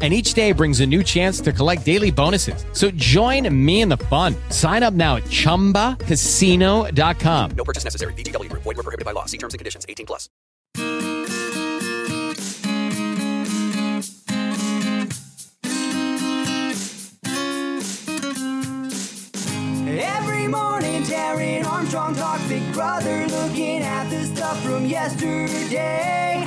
And each day brings a new chance to collect daily bonuses. So join me in the fun. Sign up now at ChumbaCasino.com. No purchase necessary. VGW. Void where prohibited by law. See terms and conditions. 18 plus. Every morning, Taran Armstrong talks Big Brother, looking at the stuff from yesterday.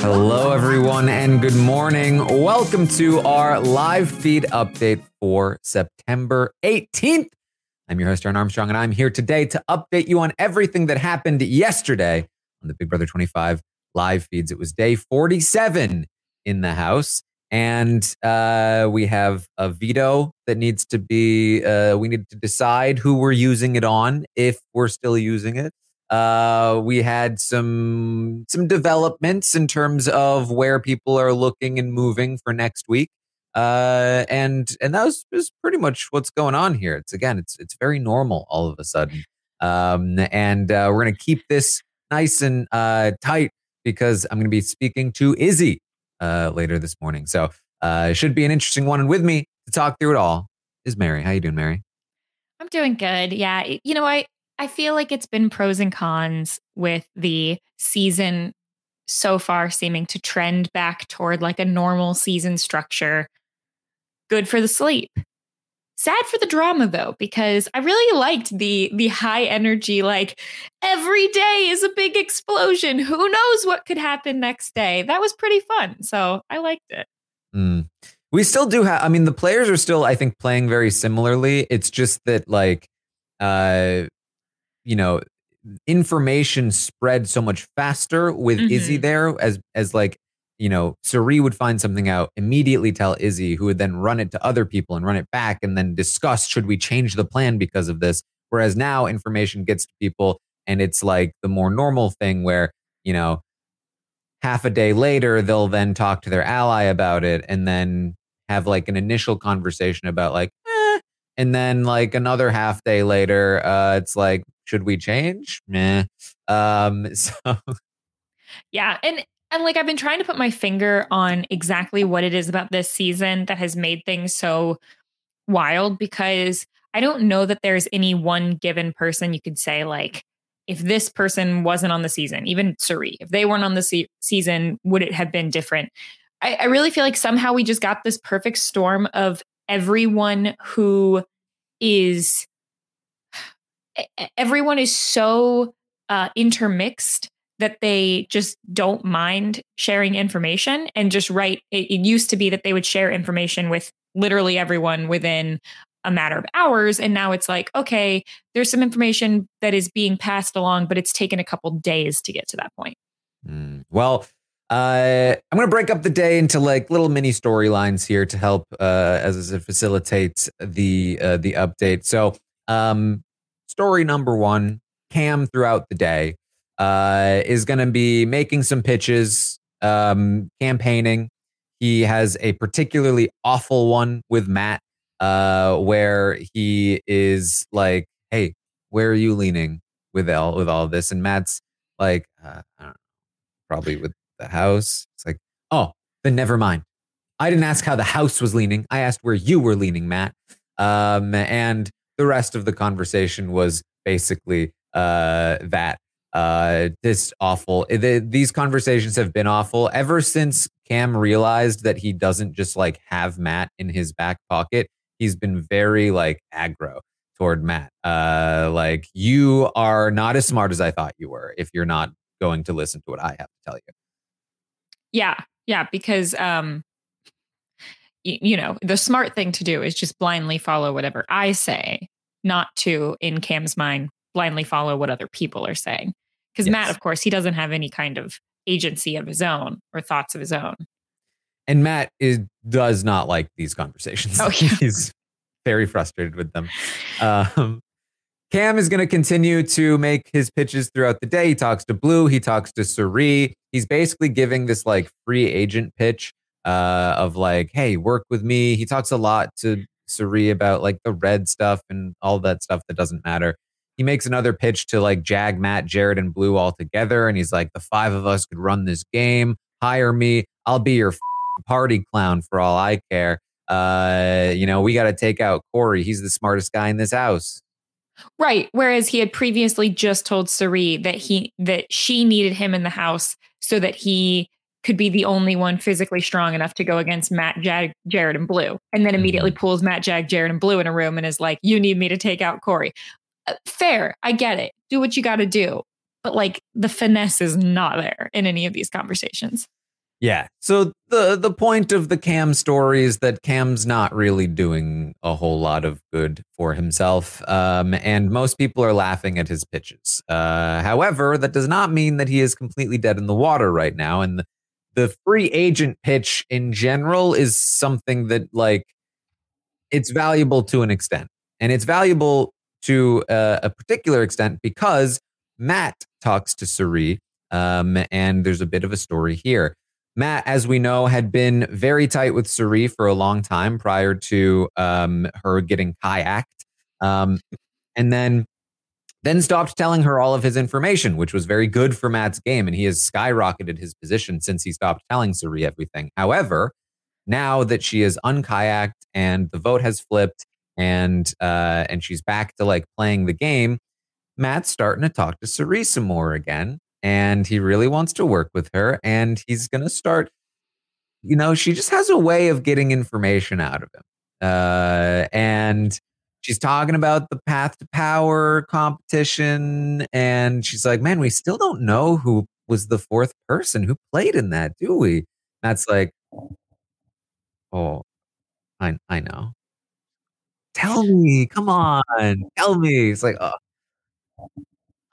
Hello, everyone, and good morning. Welcome to our live feed update for September 18th. I'm your host, Taran Armstrong, and I'm here today to update you on everything that happened yesterday on the Big Brother 25 live feeds. It was day 47 in the house, and we have a veto that needs to be, we need to decide who we're using it on, if we're still using it. We had some developments in terms of where people are looking and moving for next week, and that was pretty much what's going on here. It's very normal all of a sudden, and we're gonna keep this nice and tight because I'm gonna be speaking to Izzy later this morning. So it should be an interesting one. And with me to talk through it all is Mary. How you doing, Mary? I'm doing good. Yeah, you know I feel like it's been pros and cons with the season so far seeming to trend back toward like a normal season structure. Good for the sleep. Sad for the drama, though, because I really liked the high energy, like every day is a big explosion. Who knows what could happen next day? That was pretty fun. So I liked it. Mm. We still do have, I mean, the players are still, I think, playing very similarly. It's just that like, you know, information spread so much faster with Izzy there as like, you know, Sari would find something out, immediately tell Izzy, who would then run it to other people and run it back and then discuss, should we change the plan because of this? Whereas now information gets to people and it's like the more normal thing where, you know, half a day later, they'll then talk to their ally about it and then have like an initial conversation about like, and then like another half day later, it's like, should we change? Meh. So. Yeah. And like, I've been trying to put my finger on exactly what it is about this season that has made things so wild, because I don't know that there's any one given person you could say like, if this person wasn't on the season, even Suri, if they weren't on the season, would it have been different? I really feel like somehow we just got this perfect storm of everyone is so intermixed that they just don't mind sharing information and just write. It used to be that they would share information with literally everyone within a matter of hours. And now it's like, okay, there's some information that is being passed along, but it's taken a couple days to get to that point. Well, I'm going to break up the day into like little mini storylines here to help as it facilitates the update. So story number one, Cam throughout the day is going to be making some pitches, campaigning. He has a particularly awful one with Matt where he is like, hey, where are you leaning with all this? And Matt's like, I don't know, probably with the house. It's like, oh, then never mind. I didn't ask how the house was leaning. I asked where you were leaning, Matt. And the rest of the conversation was basically that. This awful. These conversations have been awful ever since Cam realized that he doesn't just like have Matt in his back pocket. He's been very like aggro toward Matt. Like, you are not as smart as I thought you were if you're not going to listen to what I have to tell you. Yeah. Because, you know, the smart thing to do is just blindly follow whatever I say, not to, in Cam's mind, blindly follow what other people are saying. Because yes. Matt, of course, he doesn't have any kind of agency of his own or thoughts of his own. And Matt does not like these conversations. Oh, yeah. He's very frustrated with them. Cam is going to continue to make his pitches throughout the day. He talks to Blue. He talks to Suri. He's basically giving this like free agent pitch of like, hey, work with me. He talks a lot to Suri about like the red stuff and all that stuff that doesn't matter. He makes another pitch to like Jag, Matt, Jared, and Blue all together. And he's like, the five of us could run this game. Hire me. I'll be your party clown for all I care. You know, we got to take out Corey. He's the smartest guy in this house. Right. Whereas he had previously just told Suri that she needed him in the house so that he could be the only one physically strong enough to go against Matt, Jag, Jared, and Blue. And then immediately pulls Matt, Jag, Jared, and Blue in a room and is like, you need me to take out Corey. Fair. I get it. Do what you got to do. But like the finesse is not there in any of these conversations. Yeah. So the point of the Cam story is that Cam's not really doing a whole lot of good for himself. And most people are laughing at his pitches. However, that does not mean that he is completely dead in the water right now. And the free agent pitch in general is something that like it's valuable to an extent, and it's valuable to a particular extent because Matt talks to Suri, and there's a bit of a story here. Matt, as we know, had been very tight with Suri for a long time prior to her getting kayaked, and then stopped telling her all of his information, which was very good for Matt's game, and he has skyrocketed his position since he stopped telling Suri everything. However, now that she is unkayaked and the vote has flipped, and she's back to like playing the game, Matt's starting to talk to Suri some more again. And he really wants to work with her, and he's going to start, you know, she just has a way of getting information out of him. And she's talking about the path to power competition. And she's like, man, we still don't know who was the fourth person who played in that, do we? Matt's like, oh, I know. Tell me, come on, tell me. It's like, oh.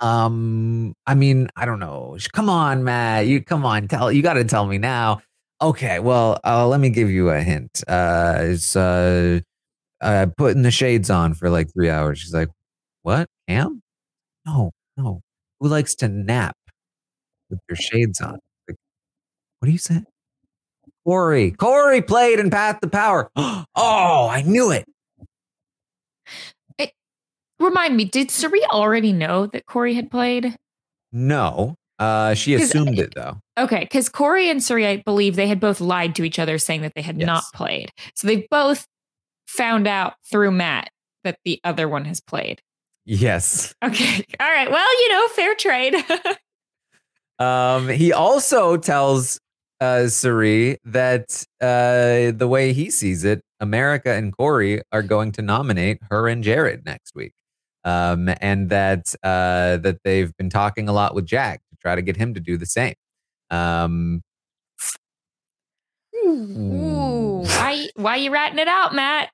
I mean, I don't know. Come on, Matt. You got to tell me now. Okay. Well, let me give you a hint. It's putting the shades on for like 3 hours. She's like, what? Cam? No. Who likes to nap with your shades on? Like, what do you say? Corey played in Path to Power. Oh, I knew it. Remind me, did Suri already know that Corey had played? No. She assumed it, though. Okay, because Corey and Suri, I believe, they had both lied to each other saying that they had not played. So they both found out through Matt that the other one has played. Yes. Okay. All right. Well, you know, fair trade. He also tells Suri that the way he sees it, America and Corey are going to nominate her and Jared next week. And that that they've been talking a lot with Jack to try to get him to do the same. Ooh, why are you ratting it out, Matt?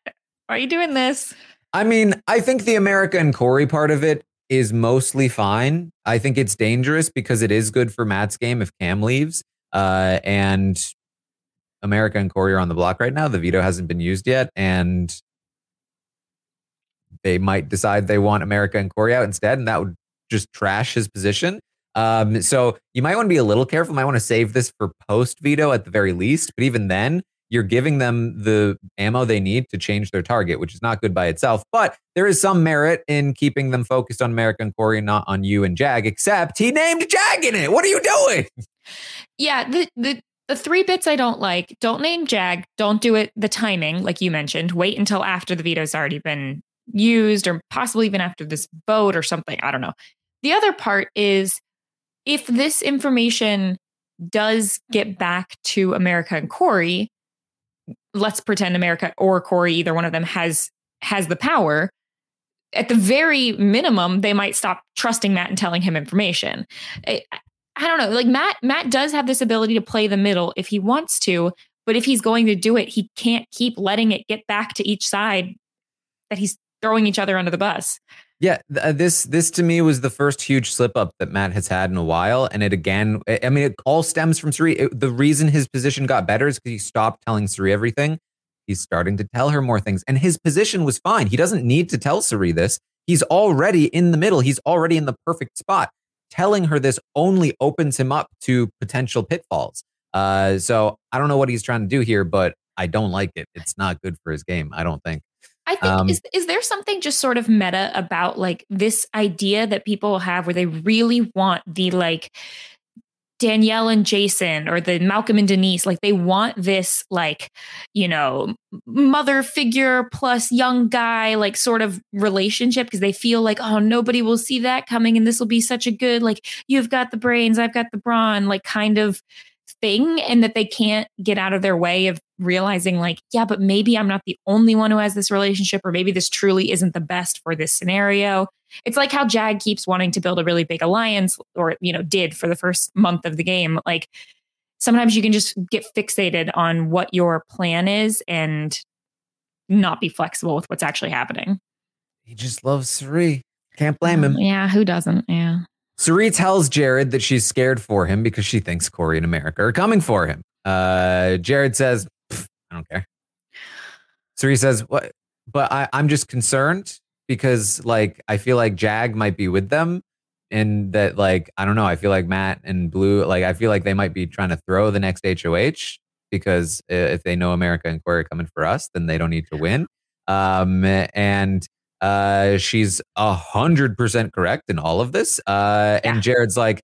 Why are you doing this? I mean, I think the America and Corey part of it is mostly fine. I think it's dangerous because it is good for Matt's game if Cam leaves. And America and Corey are on the block right now. The veto hasn't been used yet. And they might decide they want America and Corey out instead. And that would just trash his position. So you might want to be a little careful. You might want to save this for post veto at the very least. But even then, you're giving them the ammo they need to change their target, which is not good by itself. But there is some merit in keeping them focused on America and Corey and not on you and Jag, except he named Jag in it. What are you doing? Yeah, the three bits I don't like. Don't name Jag. Don't do it. The timing, like you mentioned, wait until after the veto's already been used or possibly even after this vote or something. I don't know. The other part is if this information does get back to America and Corey, let's pretend America or Corey, either one of them has the power. At the very minimum, they might stop trusting Matt and telling him information. I don't know. Like Matt does have this ability to play the middle if he wants to, but if he's going to do it, he can't keep letting it get back to each side that he's throwing each other under the bus. Yeah, this to me was the first huge slip up that Matt has had in a while. And it again, I mean, it all stems from Suri. The reason his position got better is because he stopped telling Suri everything. He's starting to tell her more things. And his position was fine. He doesn't need to tell Suri this. He's already in the middle. He's already in the perfect spot. Telling her this only opens him up to potential pitfalls. So I don't know what he's trying to do here, but I don't like it. It's not good for his game, I don't think. I think, is there something just sort of meta about like this idea that people have where they really want the like Danielle and Jason or the Malcolm and Denise, like they want this like, you know, mother figure plus young guy, like sort of relationship because they feel like, oh, nobody will see that coming. And this will be such a good, like, you've got the brains, I've got the brawn, like kind of thing, and that they can't get out of their way of realizing like, yeah, but maybe I'm not the only one who has this relationship, or maybe this truly isn't the best for this scenario. It's like how Jag keeps wanting to build a really big alliance, or, you know, did for the first month of the game. Like sometimes you can just get fixated on what your plan is and not be flexible with what's actually happening. He just loves Suri. Can't blame him. Yeah. Who doesn't? Yeah. Suri tells Jared that she's scared for him because she thinks Corey and America are coming for him. Jared says, I don't care. Suri says, "What? But I'm just concerned because like, I feel like Jag might be with them and that like, I don't know. I feel like Matt and Blue, like, I feel like they might be trying to throw the next HOH because if they know America and Corey are coming for us, then they don't need to win." And she's 100% correct in all of this. And Jared's like,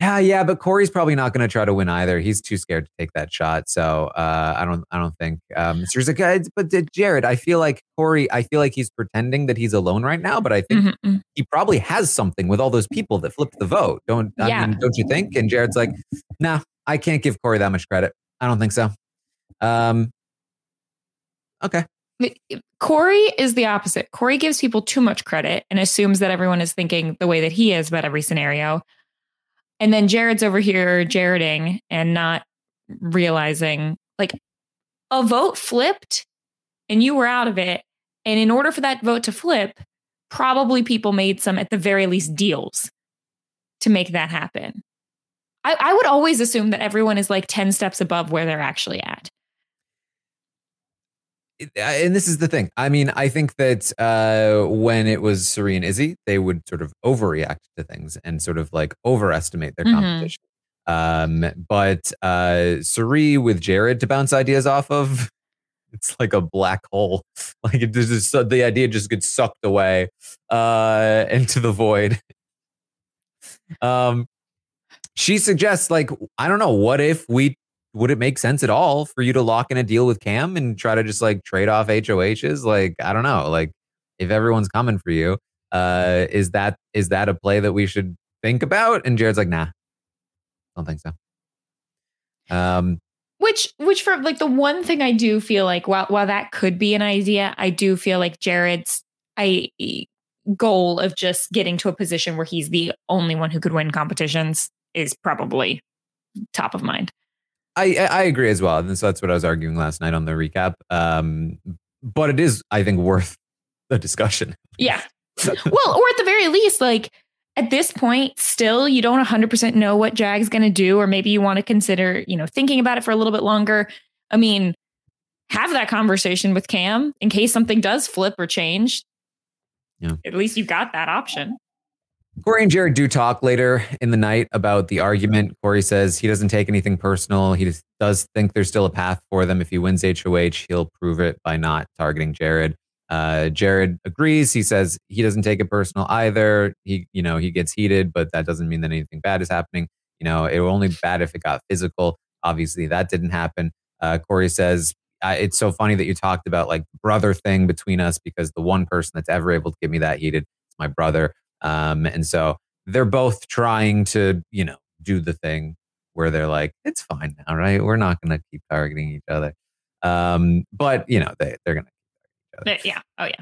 yeah, but Corey's probably not going to try to win either. He's too scared to take that shot. So I don't think. So he's like, but Jared, I feel like Corey, I feel like he's pretending that he's alone right now, but I think he probably has something with all those people that flipped the vote. Don't you think? And Jared's like, nah, I can't give Corey that much credit. I don't think so. Okay. Corey is the opposite. Corey gives people too much credit and assumes that everyone is thinking the way that he is about every scenario. And then Jared's over here Jareding and not realizing like a vote flipped and you were out of it. And in order for that vote to flip, probably people made some, at the very least, deals to make that happen. I would always assume that everyone is like 10 steps above where they're actually at. And this is the thing. I mean, I think that when it was Suri and Izzy, they would sort of overreact to things and sort of like overestimate their competition. But Suri with Jared to bounce ideas off of, it's like a black hole. Like it just, the idea just gets sucked away into the void. She suggests like, I don't know, what if we, would it make sense at all for you to lock in a deal with Cam and try to just like trade off HOHs? Like, I don't know, like if everyone's coming for you, Is that a play that we should think about? And Jared's like, nah, don't think so. Which for like the one thing I do feel like while that could be an idea, I do feel like Jared's goal of just getting to a position where he's the only one who could win competitions is probably top of mind. I agree as well. And so that's what I was arguing last night on the recap. But it is, I think, worth the discussion. Yeah. Well, or at the very least, like at this point, still, you don't 100% know what Jag's going to do, or maybe you want to consider, thinking about it for a little bit longer. I mean, have that conversation with Cam in case something does flip or change. Yeah. At least you've got that option. Corey and Jared do talk later in the night about the argument. Corey says he doesn't take anything personal. He just does think there's still a path for them. If he wins HOH, he'll prove it by not targeting Jared. Jared agrees. He says he doesn't take it personal either. He gets heated, but that doesn't mean that anything bad is happening. It was only bad if it got physical. Obviously, that didn't happen. Corey says, it's so funny that you talked about like brother thing between us, because the one person that's ever able to get me that heated is my brother. And so they're both trying to, do the thing where they're like, it's fine now, right? We're not going to keep targeting each other. But, they're going to keep targeting each other. Yeah. Oh, yeah.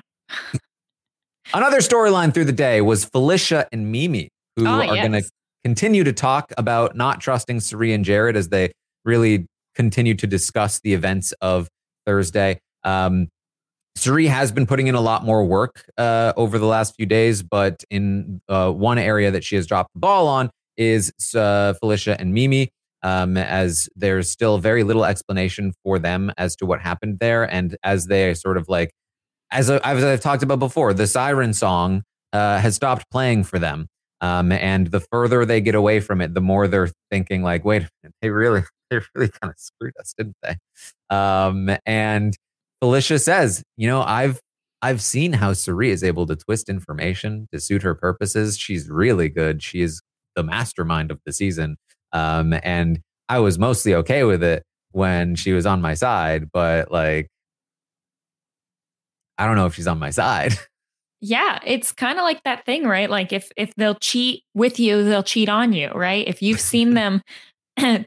Another storyline through the day was Felicia and Mimi, who are going to continue to talk about not trusting Sari and Jared as they really continue to discuss the events of Thursday. Sari has been putting in a lot more work over the last few days, but in one area that she has dropped the ball on is Felicia and Mimi, as there's still very little explanation for them as to what happened there. And as they are sort of like, as I've talked about before, the siren song has stopped playing for them. And the further they get away from it, the more they're thinking like, wait a minute, they really kind of screwed us, didn't they? And Felicia says, I've seen how Sari is able to twist information to suit her purposes. She's really good. She is the mastermind of the season. And I was mostly okay with it when she was on my side, but like, I don't know if she's on my side. Yeah, it's kind of like that thing, right? Like if they'll cheat with you, they'll cheat on you, right? If you've seen them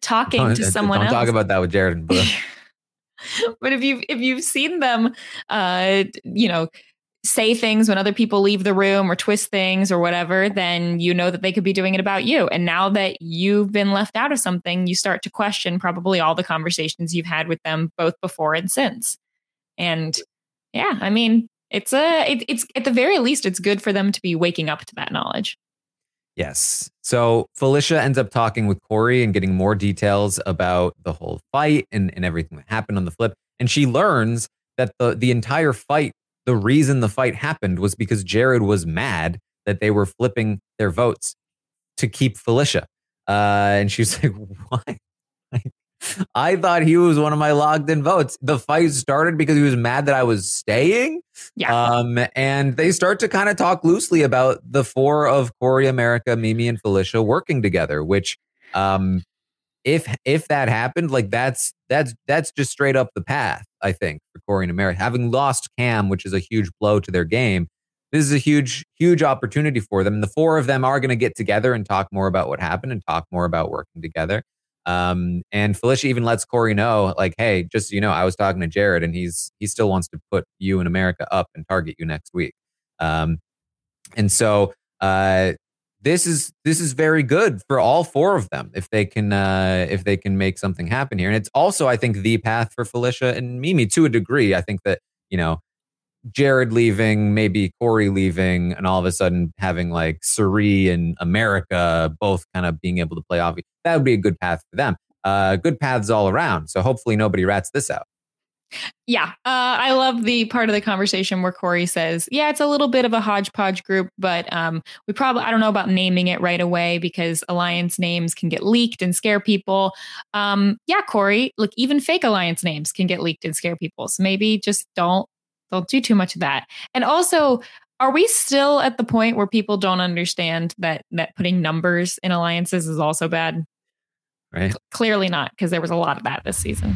talking to someone else. Don't talk about that with Jared and Brooke. But if you've seen them, say things when other people leave the room or twist things or whatever, then that they could be doing it about you. And now that you've been left out of something, you start to question probably all the conversations you've had with them both before and since. And yeah, I mean, it's at the very least, it's good for them to be waking up to that knowledge. Yes. So Felicia ends up talking with Corey and getting more details about the whole fight and everything that happened on the flip. And she learns that the entire fight, the reason the fight happened was because Jared was mad that they were flipping their votes to keep Felicia. And she's like, what? I thought he was one of my logged in votes. The fight started because he was mad that I was staying. Yeah. And they start to kind of talk loosely about the four of Corey, America, Mimi, and Felicia working together, which if that happened, like that's just straight up the path, I think, for Corey and America. Having lost Cam, which is a huge blow to their game, this is a huge, huge opportunity for them. And the four of them are going to get together and talk more about what happened and talk more about working together. And Felicia even lets Corey know, like, hey, just so you know, I was talking to Jared and he still wants to put you in America up and target you next week. And so this is very good for all four of them if they can make something happen here. And it's also, I think, the path for Felicia and Mimi to a degree. I think that, Jared leaving, maybe Corey leaving, and all of a sudden having like Sari and America both kind of being able to play off. That would be a good path for them. Good paths all around. So hopefully nobody rats this out. Yeah. I love the part of the conversation where Corey says, yeah, it's a little bit of a hodgepodge group, but we probably, I don't know about naming it right away because alliance names can get leaked and scare people. Yeah, Corey, look, even fake alliance names can get leaked and scare people. So maybe just don't do too much of that. And also, are we still at the point where people don't understand that putting numbers in alliances is also bad? Right. Clearly not, because there was a lot of that this season.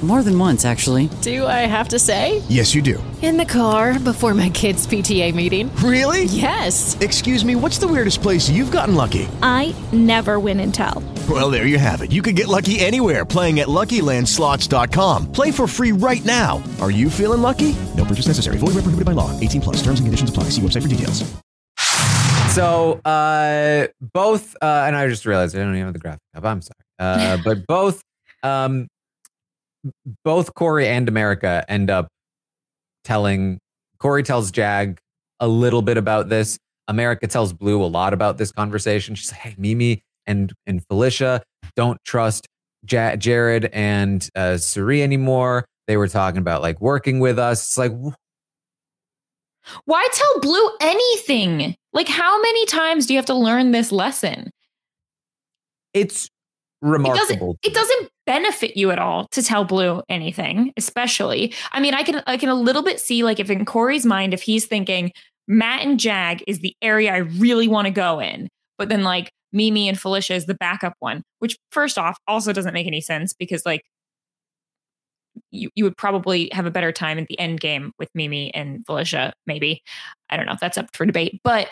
More than once, actually. Do I have to say? Yes, you do. In the car before my kids' PTA meeting. Really? Yes. Excuse me, what's the weirdest place you've gotten lucky? I never win and tell. Well, there you have it. You can get lucky anywhere, playing at LuckyLandSlots.com. Play for free right now. Are you feeling lucky? No purchase necessary. Void where prohibited by law. 18 plus. Terms and conditions apply. See website for details. So, and I just realized I don't even have the graphic up. I'm sorry. But both Corey and America end up Corey tells Jag a little bit about this. America tells Blue a lot about this conversation. She's like, hey, Mimi and Felicia don't trust Jared and Suri anymore. They were talking about like working with us. It's like, why tell Blue anything? Like, how many times do you have to learn this lesson? It's remarkable. It doesn't benefit you at all to tell Blue anything, especially. I mean, I can a little bit see, like, if in Corey's mind, if he's thinking Matt and Jag is the area I really want to go in, but then like Mimi and Felicia is the backup one, which first off also doesn't make any sense because like you would probably have a better time at the end game with Mimi and Felicia. Maybe, I don't know if that's up for debate, but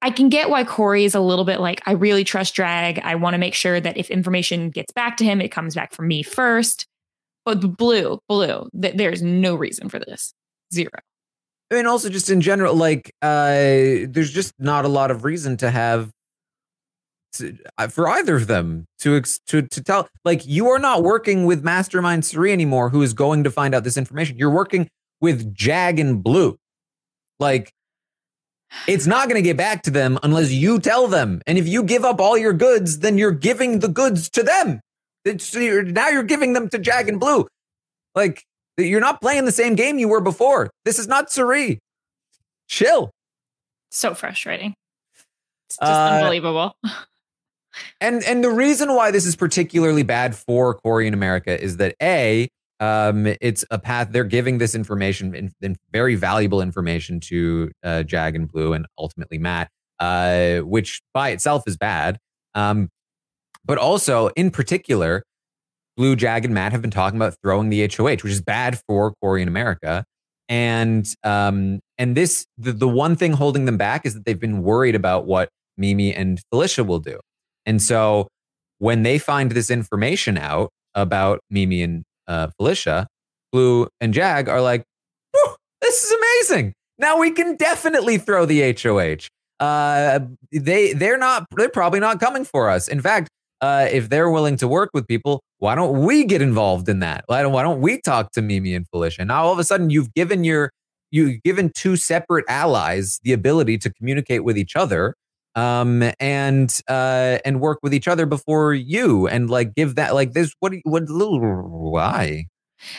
I can get why Corey is a little bit like, I really trust Jag. I want to make sure that if information gets back to him, it comes back from me first. But Blue, there's no reason for this. Zero. And also just in general, like, there's just not a lot of reason to have for either of them to tell. Like, you are not working with Mastermind Suri anymore, who is going to find out this information. You're working with Jag and Blue. Like, it's not going to get back to them unless you tell them. And if you give up all your goods, then you're giving the goods to them. Now you're giving them to Jag and Blue. Like, you're not playing the same game you were before. This is not Suri. Chill. So frustrating. It's just unbelievable. And the reason why this is particularly bad for Corey and America is that it's a path. They're giving this information, in very valuable information, to Jag and Blue and ultimately Matt, which by itself is bad. But also, in particular, Blue, Jag, and Matt have been talking about throwing the HOH, which is bad for Corey and America. And this, the one thing holding them back is that they've been worried about what Mimi and Felicia will do. And so when they find this information out about Mimi and Felicia, Blue and Jag are like, this is amazing. Now we can definitely throw the HOH. They're probably not coming for us. In fact, if they're willing to work with people, why don't we get involved in that? Why don't we talk to Mimi and Felicia? Now all of a sudden you've given two separate allies the ability to communicate with each other, and work with each other before you, and like give that like this. What little why?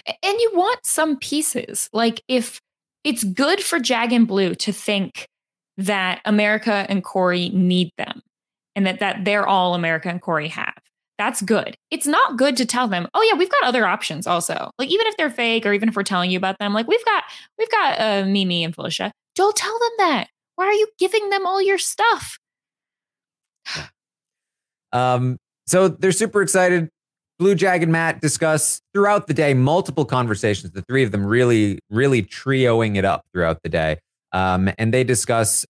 And you want some pieces. Like if it's good for Jag and Blue to think that America and Corey need them, and that they're all America and Corey have. That's good. It's not good to tell them, oh yeah, we've got other options also. Like even if they're fake, or even if we're telling you about them, like we've got Mimi and Felicia. Don't tell them that. Why are you giving them all your stuff? So they're super excited. Blue, Jag, and Matt discuss throughout the day multiple conversations. The three of them really, really trioing it up throughout the day. And they discuss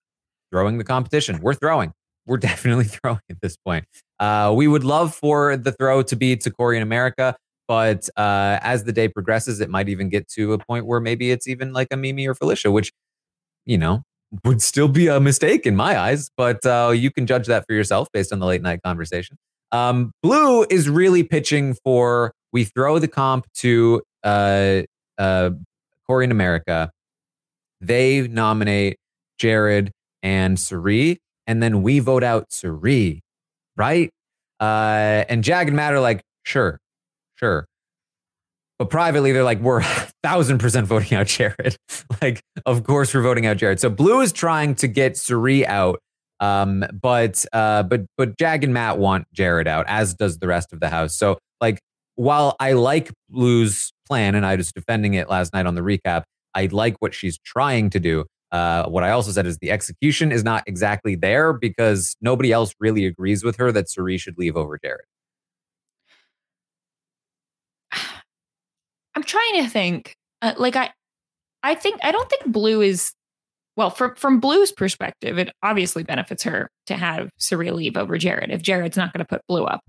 throwing the competition. We're definitely throwing at this point. We would love for the throw to be to Corey and America, but as the day progresses, it might even get to a point where maybe it's even like a Mimi or Felicia, which, you know, would still be a mistake in my eyes, but you can judge that for yourself based on the late night conversation. Blue is really pitching for we throw the comp to Corey and America. They nominate Jared and Suri, and then we vote out Suri, right? And Jag and Matt are like, sure. But privately, they're like, we're 1,000% voting out Jared. Like, of course we're voting out Jared. So Blue is trying to get Suri out, but Jag and Matt want Jared out, as does the rest of the house. So, like, while I like Blue's plan, and I was defending it last night on the recap, I like what she's trying to do. What I also said is the execution is not exactly there because nobody else really agrees with her that Suri should leave over Jared. I'm trying to think. I don't think Blue is, well, from Blue's perspective, it obviously benefits her to have Suri leave over Jared if Jared's not going to put Blue up.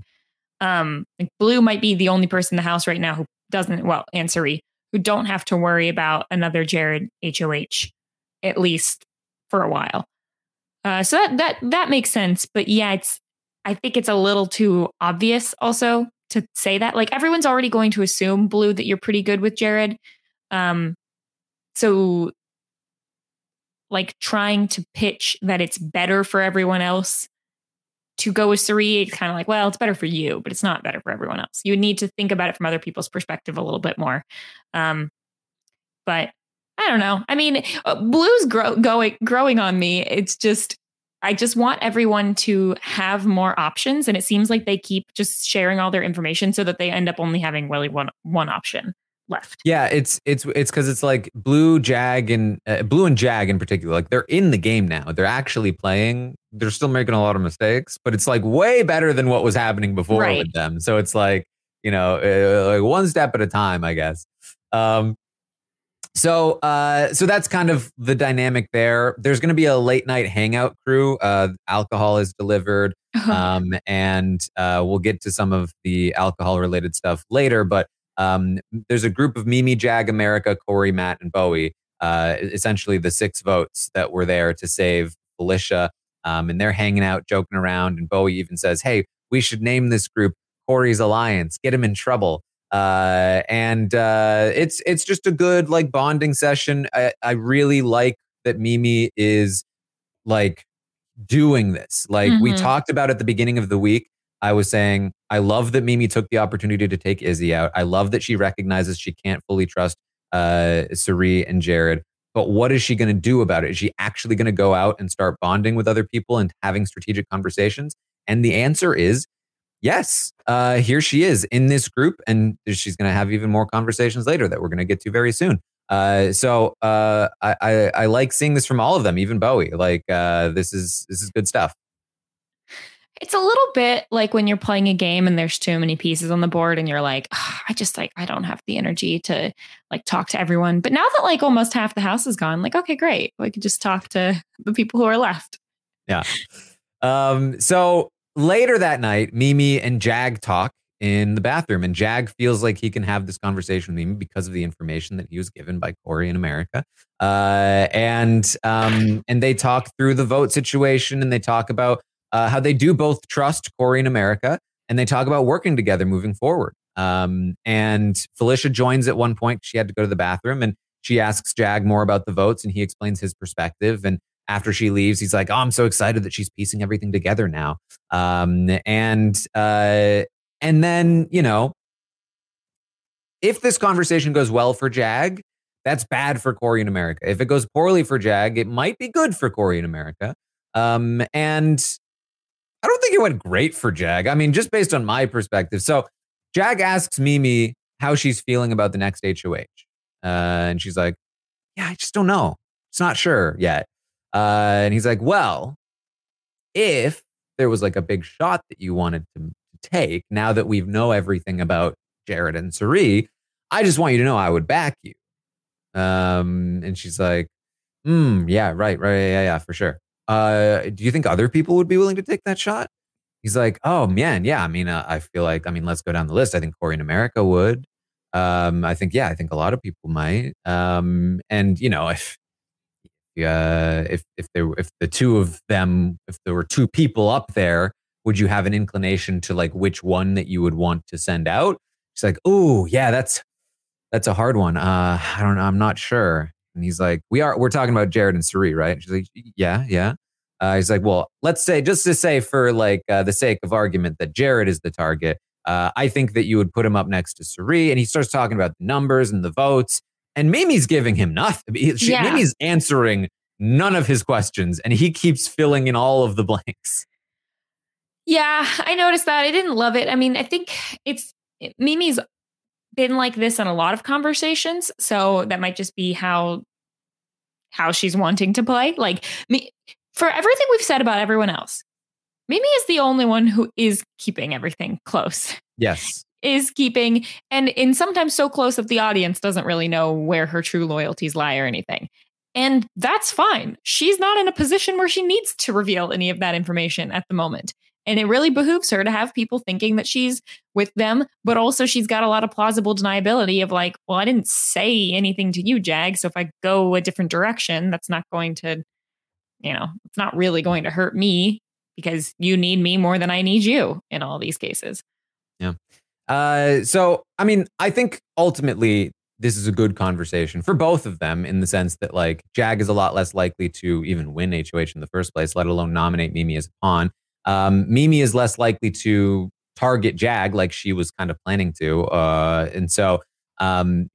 Like Blue might be the only person in the house right now who doesn't, well, and Suri, who don't have to worry about another Jared HOH, at least for a while. So that makes sense. But yeah, I think it's a little too obvious also to say that. Like everyone's already going to assume, Blue, that you're pretty good with Jared. So like trying to pitch that it's better for everyone else to go with Suri, it's kind of like, well, it's better for you, but it's not better for everyone else. You need to think about it from other people's perspective a little bit more. But I don't know. I mean, Blue's growing on me. It's just, I just want everyone to have more options. And it seems like they keep just sharing all their information so that they end up only having really one option left. Yeah, it's because it's like Blue and Jag in particular, like they're in the game now. They're actually playing. They're still making a lot of mistakes, but it's like way better than what was happening before with them. So it's like, you know, like one step at a time, I guess. So that's kind of the dynamic there. There's going to be a late night hangout crew. Alcohol is delivered, and we'll get to some of the alcohol related stuff later. But there's a group of Mimi, Jag, America, Corey, Matt, and Bowie. Essentially, the six votes that were there to save Felicia, and they're hanging out, joking around. And Bowie even says, "Hey, we should name this group Corey's Alliance. Get him in trouble." And it's just a good like bonding session. I really like that Mimi is like doing this. Like we talked about at the beginning of the week, I was saying, I love that Mimi took the opportunity to take Izzy out. I love that she recognizes she can't fully trust Suri and Jared, but what is she going to do about it? Is she actually going to go out and start bonding with other people and having strategic conversations? And the answer is, yes, here she is in this group, and she's going to have even more conversations later that we're going to get to very soon. So I like seeing this from all of them, even Bowie. Like this is good stuff. It's a little bit like when you're playing a game and there's too many pieces on the board, and you're like, oh, I don't have the energy to like talk to everyone. But now that like almost half the house is gone, like okay, great, we could just talk to the people who are left. Yeah. So. Later that night, Mimi and Jag talk in the bathroom. And Jag feels like he can have this conversation with me because of the information that he was given by Corey in America. And they talk through the vote situation, and they talk about how they do both trust Corey in America, and they talk about working together moving forward. And Felicia joins at one point. She had to go to the bathroom, and she asks Jag more about the votes, and he explains his perspective. And after she leaves, he's like, "Oh, I'm so excited that she's piecing everything together now." And then, you know, if this conversation goes well for Jag, that's bad for Corey in America. If it goes poorly for Jag, it might be good for Corey in America. And I don't think it went great for Jag. I mean, just based on my perspective. So Jag asks Mimi how she's feeling about the next HOH. And she's like, "Yeah, I just don't know. It's not sure yet." And he's like, "Well, if there was like a big shot that you wanted to take, now that we know everything about Jared and Suri, I just want you to know I would back you." And she's like, "Yeah, right. Yeah, for sure. Do you think other people would be willing to take that shot?" He's like, "Oh man. Yeah. I mean, I feel like, let's go down the list. I think Corey in America would. I think a lot of people might. And you know, if there were two people up there, would you have an inclination to like which one that you would want to send out?" She's like, "Oh yeah, that's a hard one. I don't know. I'm not sure." And he's like, we're talking about Jared and Suri, right? And she's like, yeah. He's like, "Well, let's say, just to say for like the sake of argument that Jared is the target. I think that you would put him up next to Suri." And he starts talking about the numbers and the votes, and Mimi's giving him nothing. Mimi's answering none of his questions, and he keeps filling in all of the blanks. Yeah, I noticed that. I didn't love it. I mean, I think Mimi's been like this in a lot of conversations, so that might just be how she's wanting to play. Like, for everything we've said about everyone else, Mimi is the only one who is keeping everything close. Yes. Is keeping, and in sometimes so close that the audience doesn't really know where her true loyalties lie or anything. And that's fine. She's not in a position where she needs to reveal any of that information at the moment. And it really behooves her to have people thinking that she's with them, but also she's got a lot of plausible deniability of like, "Well, I didn't say anything to you, Jag. So if I go a different direction, that's not going to, you know, it's not really going to hurt me because you need me more than I need you in all these cases." Yeah. I think ultimately this is a good conversation for both of them in the sense that like Jag is a lot less likely to even win HOH in the first place, let alone nominate Mimi as a pawn. Mimi is less likely to target Jag like she was kind of planning to. And so, in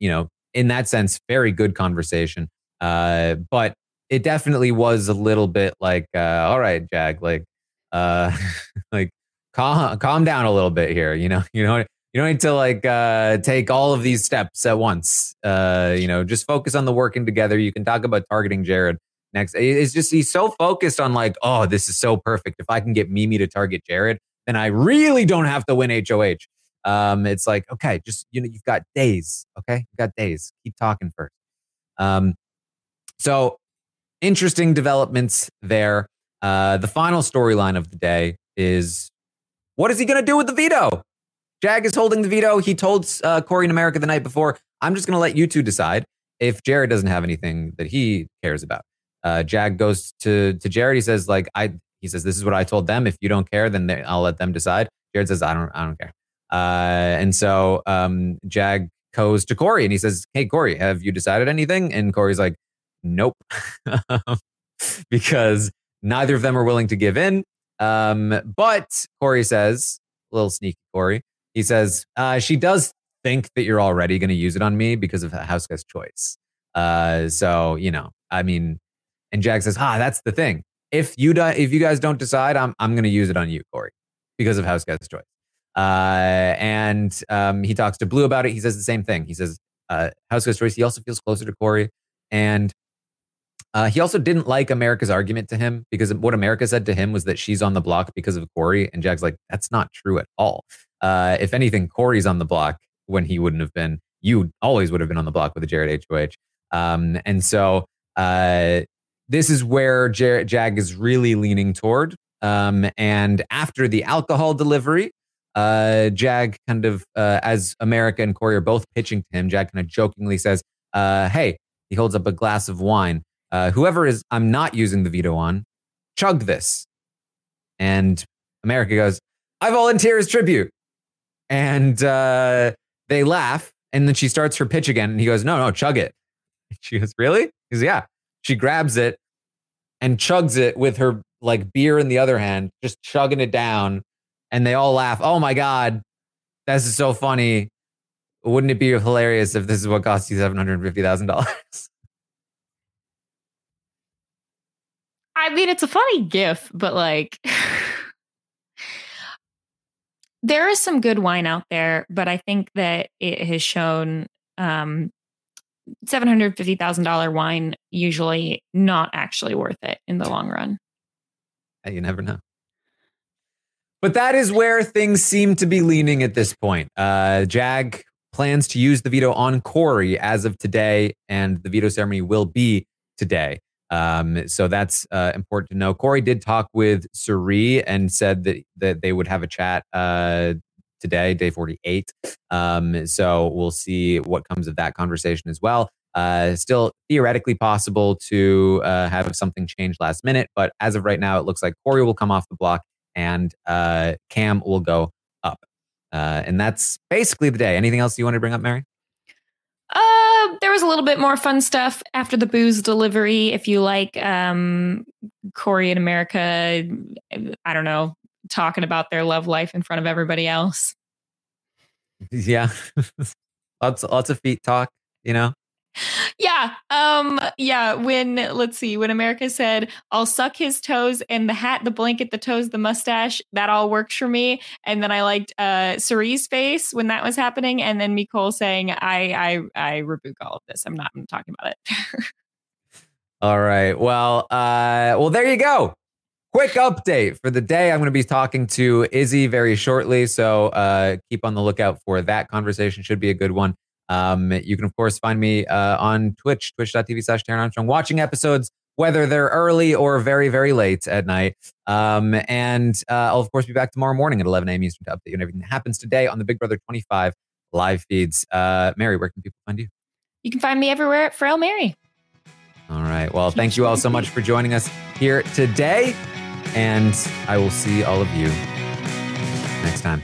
that sense, very good conversation. But it definitely was a little bit like, all right, Jag, like, like calm down a little bit here. You don't need to like take all of these steps at once. Just focus on the working together. You can talk about targeting Jared next. It's just, he's so focused on like, "Oh, this is so perfect. If I can get Mimi to target Jared, then I really don't have to win HOH. It's like, okay, just, you've got days. Okay. You've got days. Keep talking first. So interesting developments there. The final storyline of the day is, what is he going to do with the veto? Jag is holding the veto. He told Corey in America the night before, "I'm just going to let you two decide if Jared doesn't have anything that he cares about." Jag goes to Jared. He says, he says, "This is what I told them. If you don't care, then I'll let them decide." Jared says, I don't care. And so Jag goes to Corey and he says, "Hey, Corey, have you decided anything?" And Corey's like, "Nope," because neither of them are willing to give in. But Corey says, a little sneaky Corey, he says, "She does think that you're already going to use it on me because of Houseguest Choice. And Jag says, "That's the thing. If you guys don't decide, I'm going to use it on you, Corey, because of Houseguest Choice." And he talks to Blue about it. He says the same thing. He says, Houseguest Choice, he also feels closer to Corey. And he also didn't like America's argument to him, because what America said to him was that she's on the block because of Corey. And Jag's like, "That's not true at all. If anything, Corey's on the block when he wouldn't have been. You always would have been on the block with a Jared HOH. And so this is where Jag is really leaning toward. And after the alcohol delivery, Jag kind of, as America and Corey are both pitching to him, Jag kind of jokingly says, hey, he holds up a glass of wine. Whoever is I'm not using the veto on, chug this. And America goes, I volunteer as tribute. And they laugh. And then she starts her pitch again. And he goes, no, chug it. She goes, really? He goes, yeah. She grabs it and chugs it with her like beer in the other hand, just chugging it down. And they all laugh. Oh, my God. This is so funny. Wouldn't it be hilarious if this is what cost you $750,000? I mean, it's a funny gif, but like... There is some good wine out there, but I think that it has shown $750,000 wine usually not actually worth it in the long run. You never know. But that is where things seem to be leaning at this point. Jag plans to use the veto on Corey as of today, and the veto ceremony will be today. So that's important to know. Corey did talk with Suri and said that they would have a chat today, day 48. So we'll see what comes of that conversation as well. Still theoretically possible to have something change last minute. But as of right now, it looks like Corey will come off the block and Cam will go up. And that's basically the day. Anything else you want to bring up, Mary? There was a little bit more fun stuff after the booze delivery. If you like Corey and America, I don't know, talking about their love life in front of everybody else. Yeah. lots of feet talk, you know? Yeah. When America said, I'll suck his toes and the hat, the blanket, the toes, the mustache, that all worked for me. And then I liked Cerise's face when that was happening. And then Nicole saying, I rebuke all of this. I'm talking about it. All right. Well, there you go. Quick update for the day. I'm going to be talking to Izzy very shortly. So keep on the lookout for that conversation. Should be a good one. You can, of course, find me on Twitch, twitch.tv/Taran Armstrong, watching episodes, whether they're early or very, very late at night. And I'll, of course, be back tomorrow morning at 11 a.m. Eastern to update you on everything that happens today on the Big Brother 25 live feeds. Mary, where can people find you? You can find me everywhere at Frail Mary. All right. Well, thank you all so much for joining us here today. And I will see all of you next time.